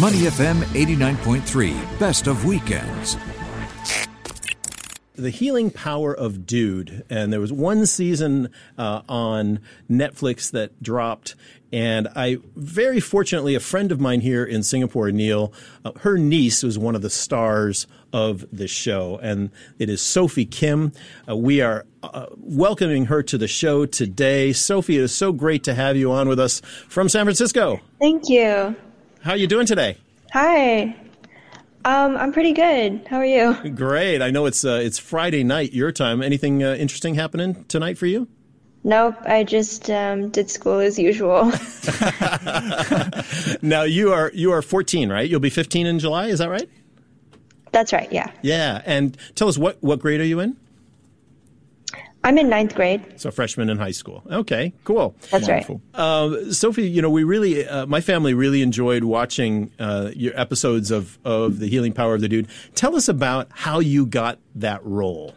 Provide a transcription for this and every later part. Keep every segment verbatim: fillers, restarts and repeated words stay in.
Money F M eighty-nine point three, best of weekends. The Healing Power of Dude. And there was one season uh, on Netflix that dropped. And I, very fortunately, a friend of mine here in Singapore, Neil, uh, her niece was one of the stars of the show. And it is Sophie Kim. Uh, we are uh, welcoming her to the show today. Sophie, it is so great to have you on with us from San Francisco. Thank you. How are you doing today? Hi. Um, I'm pretty good. How are you? Great. I know it's uh, it's Friday night, your time. Anything uh, interesting happening tonight for you? Nope, I just um, did school as usual. Now, you are you are fourteen, right? You'll be fifteen in July, is that right? That's right, yeah. Yeah, and tell us, what, what grade are you in? I'm in ninth grade. So freshman in high school. Okay, cool. That's wonderful. Right. Uh, Sophie, you know, we really, uh, my family really enjoyed watching uh, your episodes of, of The Healing Power of the Dude. Tell us about how you got that role.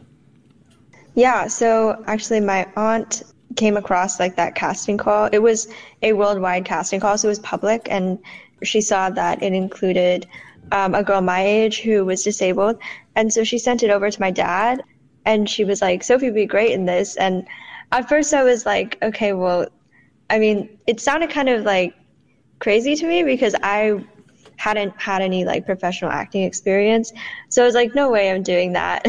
Yeah, so actually my aunt came across like that casting call. It was a worldwide casting call, so it was public, and she saw that it included um, a girl my age who was disabled. And so she sent it over to my dad, and she was like, Sophie would be great in this. And at first I was like, okay, well, I mean, it sounded kind of like crazy to me because I hadn't had any like professional acting experience. So I was like, no way I'm doing that.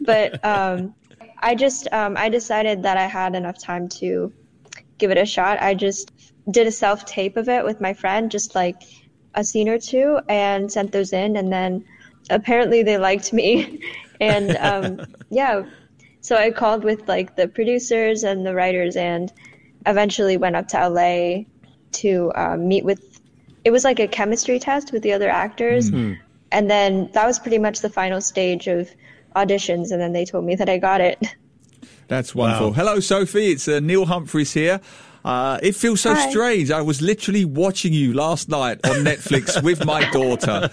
But um I just, um, I decided that I had enough time to give it a shot. I just did a self-tape of it with my friend, just like a scene or two, and sent those in. And then apparently they liked me. And um, yeah, so I called with like the producers and the writers, and eventually went up to L A to uh, meet with, it was like a chemistry test with the other actors. Mm-hmm. And then that was pretty much the final stage of auditions, and then they told me that I got it. That's wonderful. Wow. Hello, Sophie. It's uh, Neil Humphreys here. Uh, it feels so Hi. strange. I was literally watching you last night on Netflix with my daughter.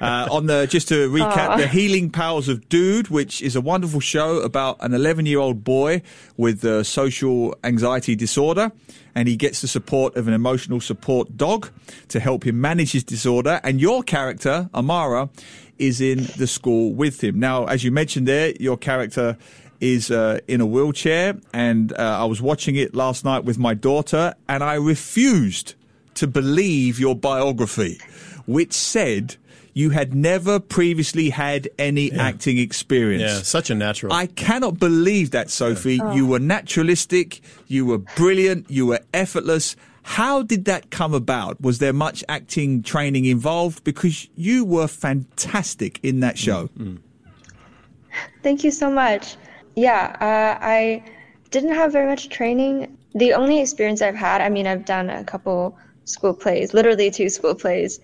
Uh, on the just to recap, Aww. The Healing Powers of Dude, which is a wonderful show about an eleven-year-old boy with uh, social anxiety disorder, and he gets the support of an emotional support dog to help him manage his disorder. And your character, Amara, is in the school with him. Now, as you mentioned there, your character is uh, in a wheelchair, and uh, I was watching it last night with my daughter, and I refused to believe your biography, which said you had never previously had any yeah. acting experience. Yeah, such a natural. I cannot believe that, Sophie. Yeah. Oh. You were naturalistic, you were brilliant, you were effortless. How did that come about? Was there much acting training involved? Because you were fantastic in that show. Mm-hmm. Thank you so much. Yeah, uh, I didn't have very much training. The only experience I've had, I mean, I've done a couple school plays, literally two school plays.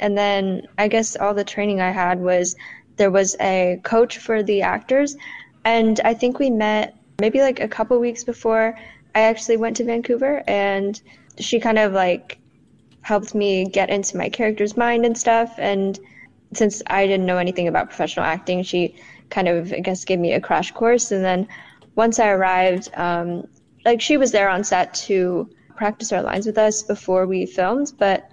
And then I guess all the training I had was there was a coach for the actors. And I think we met maybe like a couple weeks before I actually went to Vancouver, and she kind of like helped me get into my character's mind and stuff. And since I didn't know anything about professional acting, she kind of, I guess, gave me a crash course. And then once I arrived, um, like she was there on set to practice our lines with us before we filmed, but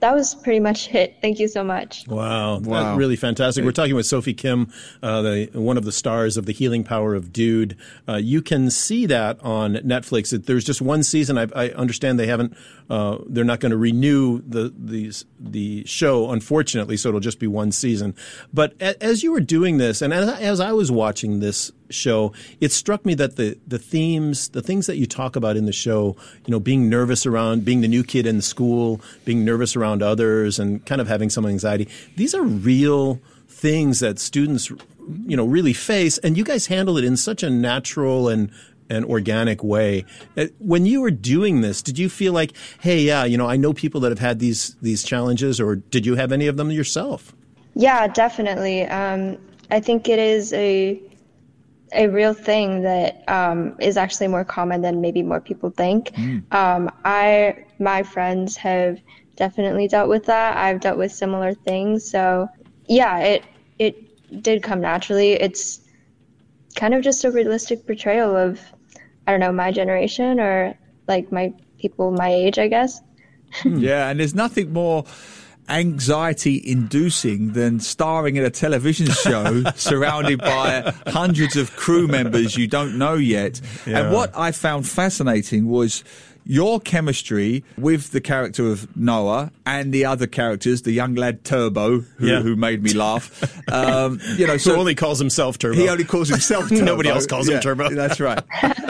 that was pretty much it. Thank you so much. Wow. wow. That's really fantastic. We're talking with Sophie Kim, uh, the, one of the stars of The Healing Power of Dude. Uh, you can see that on Netflix. It, there's just one season. I, I understand they haven't, uh, they're not going to renew the, the, the show, unfortunately, so it'll just be one season. But a, as you were doing this, and as, as I was watching this show, it struck me that the the themes, the things that you talk about in the show, you know, being nervous around, being the new kid in the school, being nervous around others, and kind of having some anxiety, these are real things that students, you know, really face. And you guys handle it in such a natural and an organic way. When you were doing this, did you feel like, hey, yeah, you know, I know people that have had these these challenges, or did you have any of them yourself? Yeah, definitely. Um, I think it is a a real thing that um, is actually more common than maybe more people think. Mm. Um, I, my friends have definitely dealt with that. I've dealt with similar things. So yeah, it, it did come naturally. It's kind of just a realistic portrayal of, I don't know, my generation, or like my people, my age, I guess. Yeah. And there's nothing more anxiety-inducing than starring in a television show surrounded by hundreds of crew members you don't know yet. Yeah. And what I found fascinating was your chemistry with the character of Noah and the other characters, the young lad Turbo, who, yeah. who made me laugh. Um, you know, so who only calls himself Turbo. He only calls himself Turbo. Nobody else calls yeah, him Turbo. That's right.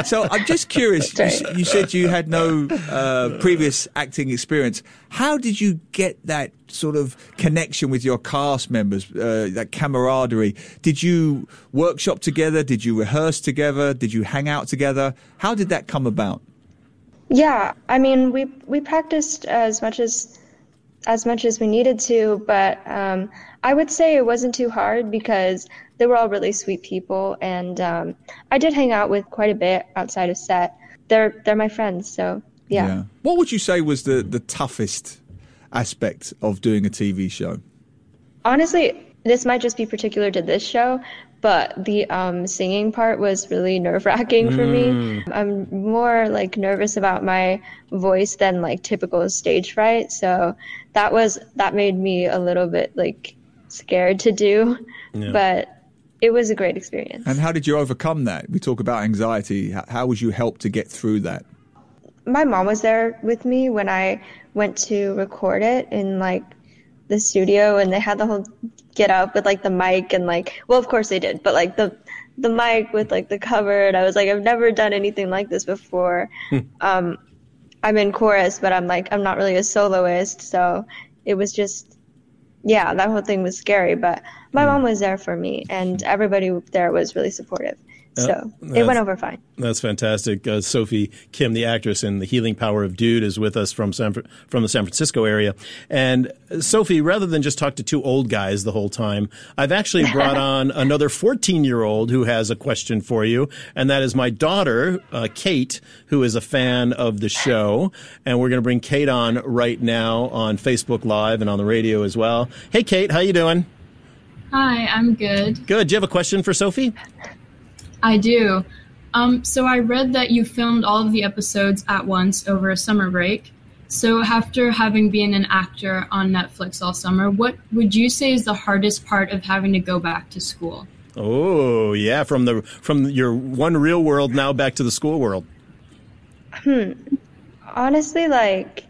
So I'm just curious. You, you said you had no uh, previous acting experience. How did you get that sort of connection with your cast members, uh, that camaraderie? Did you workshop together? Did you rehearse together? Did you hang out together? How did that come about? Yeah, I mean, we we practiced as much as as much as we needed to, but um, I would say it wasn't too hard because they were all really sweet people, and um, I did hang out with quite a bit outside of set. They're they're my friends, so yeah. yeah. What would you say was the, the toughest aspect of doing a T V show? Honestly, this might just be particular to this show, but the um, singing part was really nerve-wracking for mm. me. I'm more like nervous about my voice than like typical stage fright. So that was that made me a little bit like scared to do, yeah. but it was a great experience. And how did you overcome that? We talk about anxiety. How was you helped to get through that? My mom was there with me when I went to record it in like the studio, and they had the whole get up with like the mic and like, well, of course they did, but like the the mic with like the cover, and I was like, I've never done anything like this before. um I'm in chorus, but I'm like, I'm not really a soloist, so it was just, yeah, that whole thing was scary, but my mm. mom was there for me, and everybody there was really supportive. So uh, it went over fine. That's fantastic. Uh, Sophie Kim, the actress in The Healing Power of Dude, is with us from San, from the San Francisco area. And Sophie, rather than just talk to two old guys the whole time, I've actually brought on another fourteen-year-old who has a question for you. And that is my daughter, uh, Kate, who is a fan of the show. And we're going to bring Kate on right now on Facebook Live and on the radio as well. Hey, Kate, how you doing? Hi, I'm good. Good. Do you have a question for Sophie? I do. Um, so I read that you filmed all of the episodes at once over a summer break. So after having been an actor on Netflix all summer, what would you say is the hardest part of having to go back to school? Oh, yeah, from the from your one real world now back to the school world. Hmm. Honestly, like,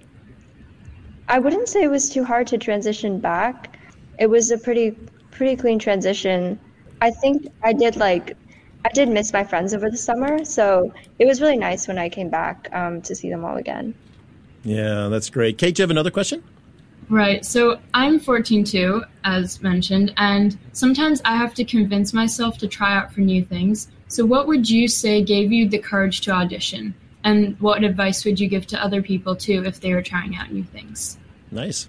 I wouldn't say it was too hard to transition back. It was a pretty pretty clean transition. I think I did like I did miss my friends over the summer, so it was really nice when I came back um, to see them all again. Yeah, that's great. Kate, do you have another question? Right. So I'm fourteen too, as mentioned, and sometimes I have to convince myself to try out for new things. So what would you say gave you the courage to audition? And what advice would you give to other people too if they were trying out new things? Nice.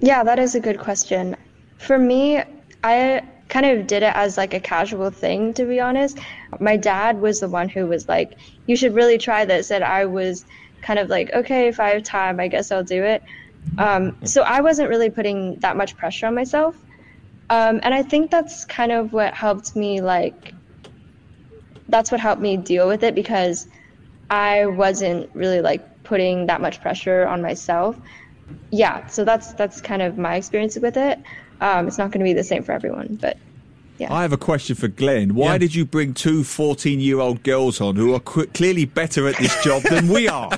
Yeah, that is a good question. For me, I... kind of did it as like a casual thing, to be honest. My dad was the one who was like, you should really try this, and I was kind of like, okay, if I have time, I guess I'll do it. Um, so I wasn't really putting that much pressure on myself, um, and I think that's kind of what helped me, like, that's what helped me deal with it, because I wasn't really like putting that much pressure on myself. Yeah, so that's that's kind of my experience with it. Um, it's not going to be the same for everyone, but yeah. I have a question for Glenn. Why yeah. did you bring two fourteen-year-old girls on who are qu- clearly better at this job than we are?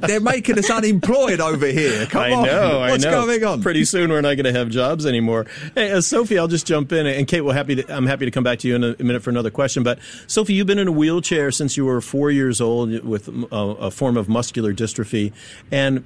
They're making us unemployed over here. Come I on. Know, What's I know. going on? Pretty soon we're not going to have jobs anymore. Hey, uh, Sophie, I'll just jump in. And Kate, we'll happy to, I'm happy to come back to you in a, a minute for another question. But Sophie, you've been in a wheelchair since you were four years old with a, a form of muscular dystrophy. And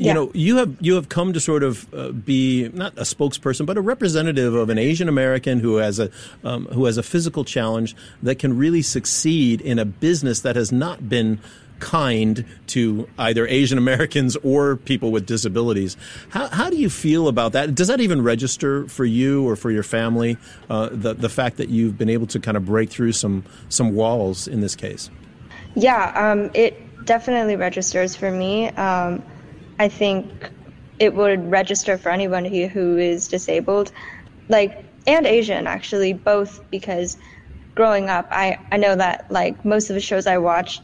You yeah. know, you have you have come to sort of uh, be not a spokesperson, but a representative of an Asian American who has a um, who has a physical challenge that can really succeed in a business that has not been kind to either Asian Americans or people with disabilities. How how do you feel about that? Does that even register for you or for your family, uh, the the fact that you've been able to kind of break through some some walls in this case? Yeah, um, it definitely registers for me. Um, I think it would register for anyone who, who is disabled, like, and Asian, actually, both, because growing up, I, I know that, like, most of the shows I watched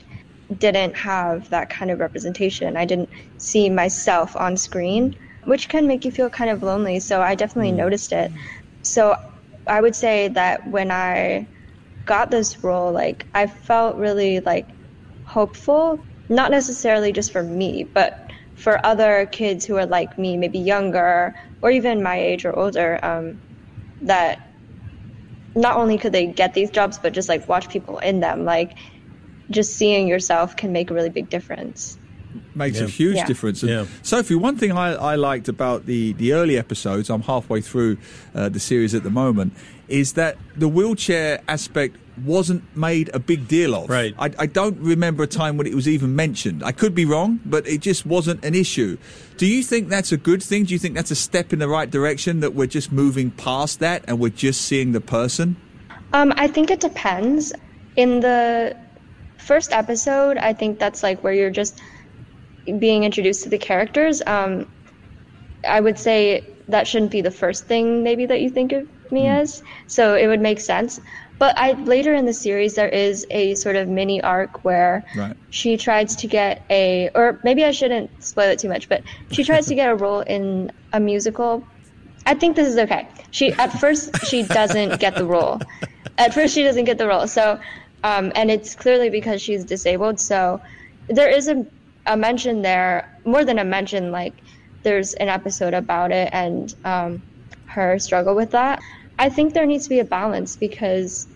didn't have that kind of representation. I didn't see myself on screen. which can make you feel kind of lonely. So I definitely noticed it. So I would say that when I got this role, like, I felt really, like, hopeful, not necessarily just for me, but for other kids who are like me, maybe younger or even my age or older, um, that not only could they get these jobs, but just, like, watch people in them. Like, just seeing yourself can make a really big difference. Makes yeah. a huge yeah. difference. And yeah. Sophie, one thing I, I liked about the, the early episodes, I'm halfway through uh, the series at the moment, is that the wheelchair aspect wasn't made a big deal of. Right. I, I don't remember a time when it was even mentioned. I could be wrong, but it just wasn't an issue. Do you think that's a good thing? Do you think that's a step in the right direction, that we're just moving past that and we're just seeing the person? Um, I think it depends. In the first episode, I think that's like where you're just being introduced to the characters. Um, I would say that shouldn't be the first thing maybe that you think of me mm. as. So it would make sense. But I, later in the series, there is a sort of mini arc where right. she tries to get a, or maybe I shouldn't spoil it too much, but she tries to get a role in a musical. I think this is okay. She, at first, she doesn't get the role. At first, she doesn't get the role. So, um, and it's clearly because she's disabled. So there is a, a mention there, more than a mention, like there's an episode about it and um, her struggle with that. I think there needs to be a balance, because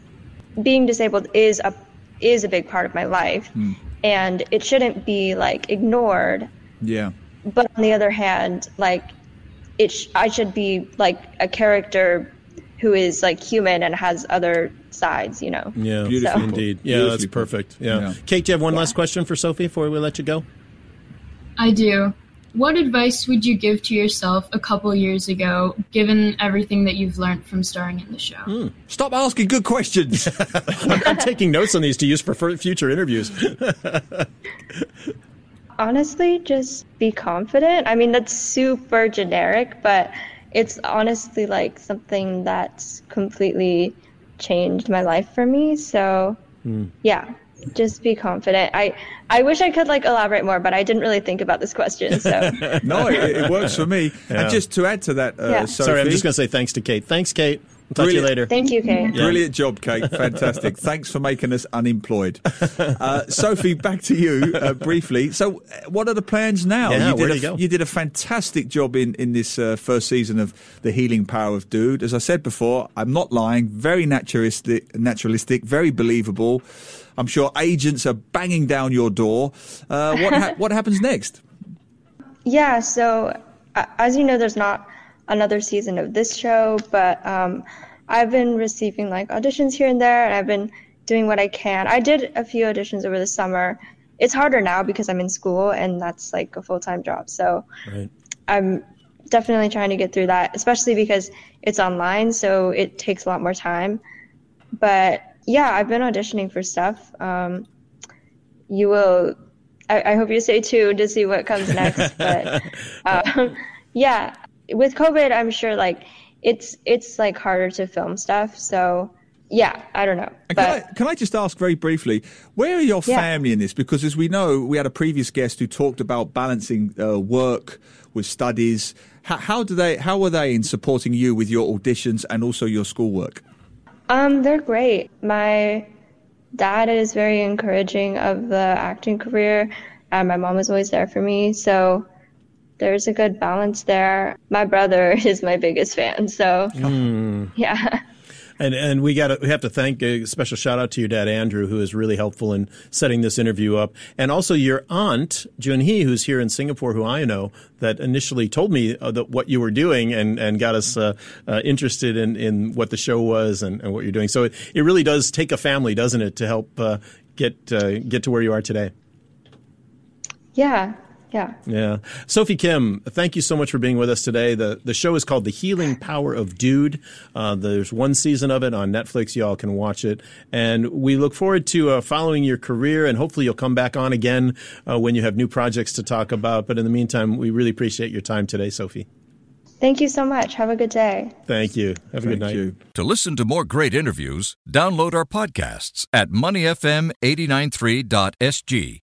being disabled is a is a big part of my life, mm. and it shouldn't be like ignored. Yeah. But on the other hand, like it, sh- I should be like a character who is like human and has other sides, you know. Yeah, beautiful so. Indeed. Yeah, beautiful. That's perfect. Yeah. yeah. Kate, do you have one yeah. last question for Sophie before we let you go? I do. What advice would you give to yourself a couple years ago, given everything that you've learned from starring in the show? Mm. Stop asking good questions. I'm, I'm taking notes on these to use for future interviews. Honestly, just be confident. I mean, that's super generic, but it's honestly like something that's completely changed my life for me. So, mm. yeah. Just be confident. I, I wish I could like elaborate more, but I didn't really think about this question. So no, it, it works for me. Yeah. And just to add to that, uh, yeah. Sophie, sorry, I'm just going to say thanks to Kate. Thanks, Kate. We'll talk Brilliant. To you later. Thank you, Kate. Yeah. Brilliant job, Kate. Fantastic. Thanks for making us unemployed. Uh, Sophie, back to you uh, briefly. So what are the plans now? Yeah, you, did where do you, a, go? you did a fantastic job in, in this uh, first season of The Healing Power of Dude. As I said before, I'm not lying. Very naturalistic, naturalistic, very believable. I'm sure agents are banging down your door. Uh, what ha- what happens next? Yeah, so uh, as you know, there's not another season of this show, but um, I've been receiving like auditions here and there, and I've been doing what I can. I did a few auditions over the summer. It's harder now because I'm in school, and that's like a full-time job. So right. I'm definitely trying to get through that, especially because it's online, so it takes a lot more time. But yeah, I've been auditioning for stuff. Um, you will, I, I hope you stay tuned to see what comes next. But um, yeah, with COVID, I'm sure like it's it's like harder to film stuff. So yeah, I don't know. But, can, I, can I just ask very briefly, where are your yeah. family in this? Because as we know, we had a previous guest who talked about balancing uh, work with studies. How, how do they? How were they in supporting you with your auditions and also your schoolwork? Um, they're great. My dad is very encouraging of the acting career, and my mom was always there for me. So there's a good balance there. My brother is my biggest fan. So, mm. yeah. And and we got we have to thank a special shout out to your dad Andrew, who is really helpful in setting this interview up, and also your aunt Junhee, who's here in Singapore, who I know that initially told me uh, that what you were doing and and got us uh, uh, interested in, in what the show was and, and what you're doing. So it, it really does take a family, doesn't it, to help uh, get uh, get to where you are today? Yeah. Yeah. Yeah. Sophie Kim, thank you so much for being with us today. The the show is called The Healing Power of Dude. Uh, there's one season of it on Netflix. Y'all can watch it. And we look forward to uh, following your career, and hopefully you'll come back on again uh, when you have new projects to talk about. But in the meantime, we really appreciate your time today, Sophie. Thank you so much. Have a good day. Thank you. Have a good night. You. To listen to more great interviews, download our podcasts at money f m eight nine three dot s g.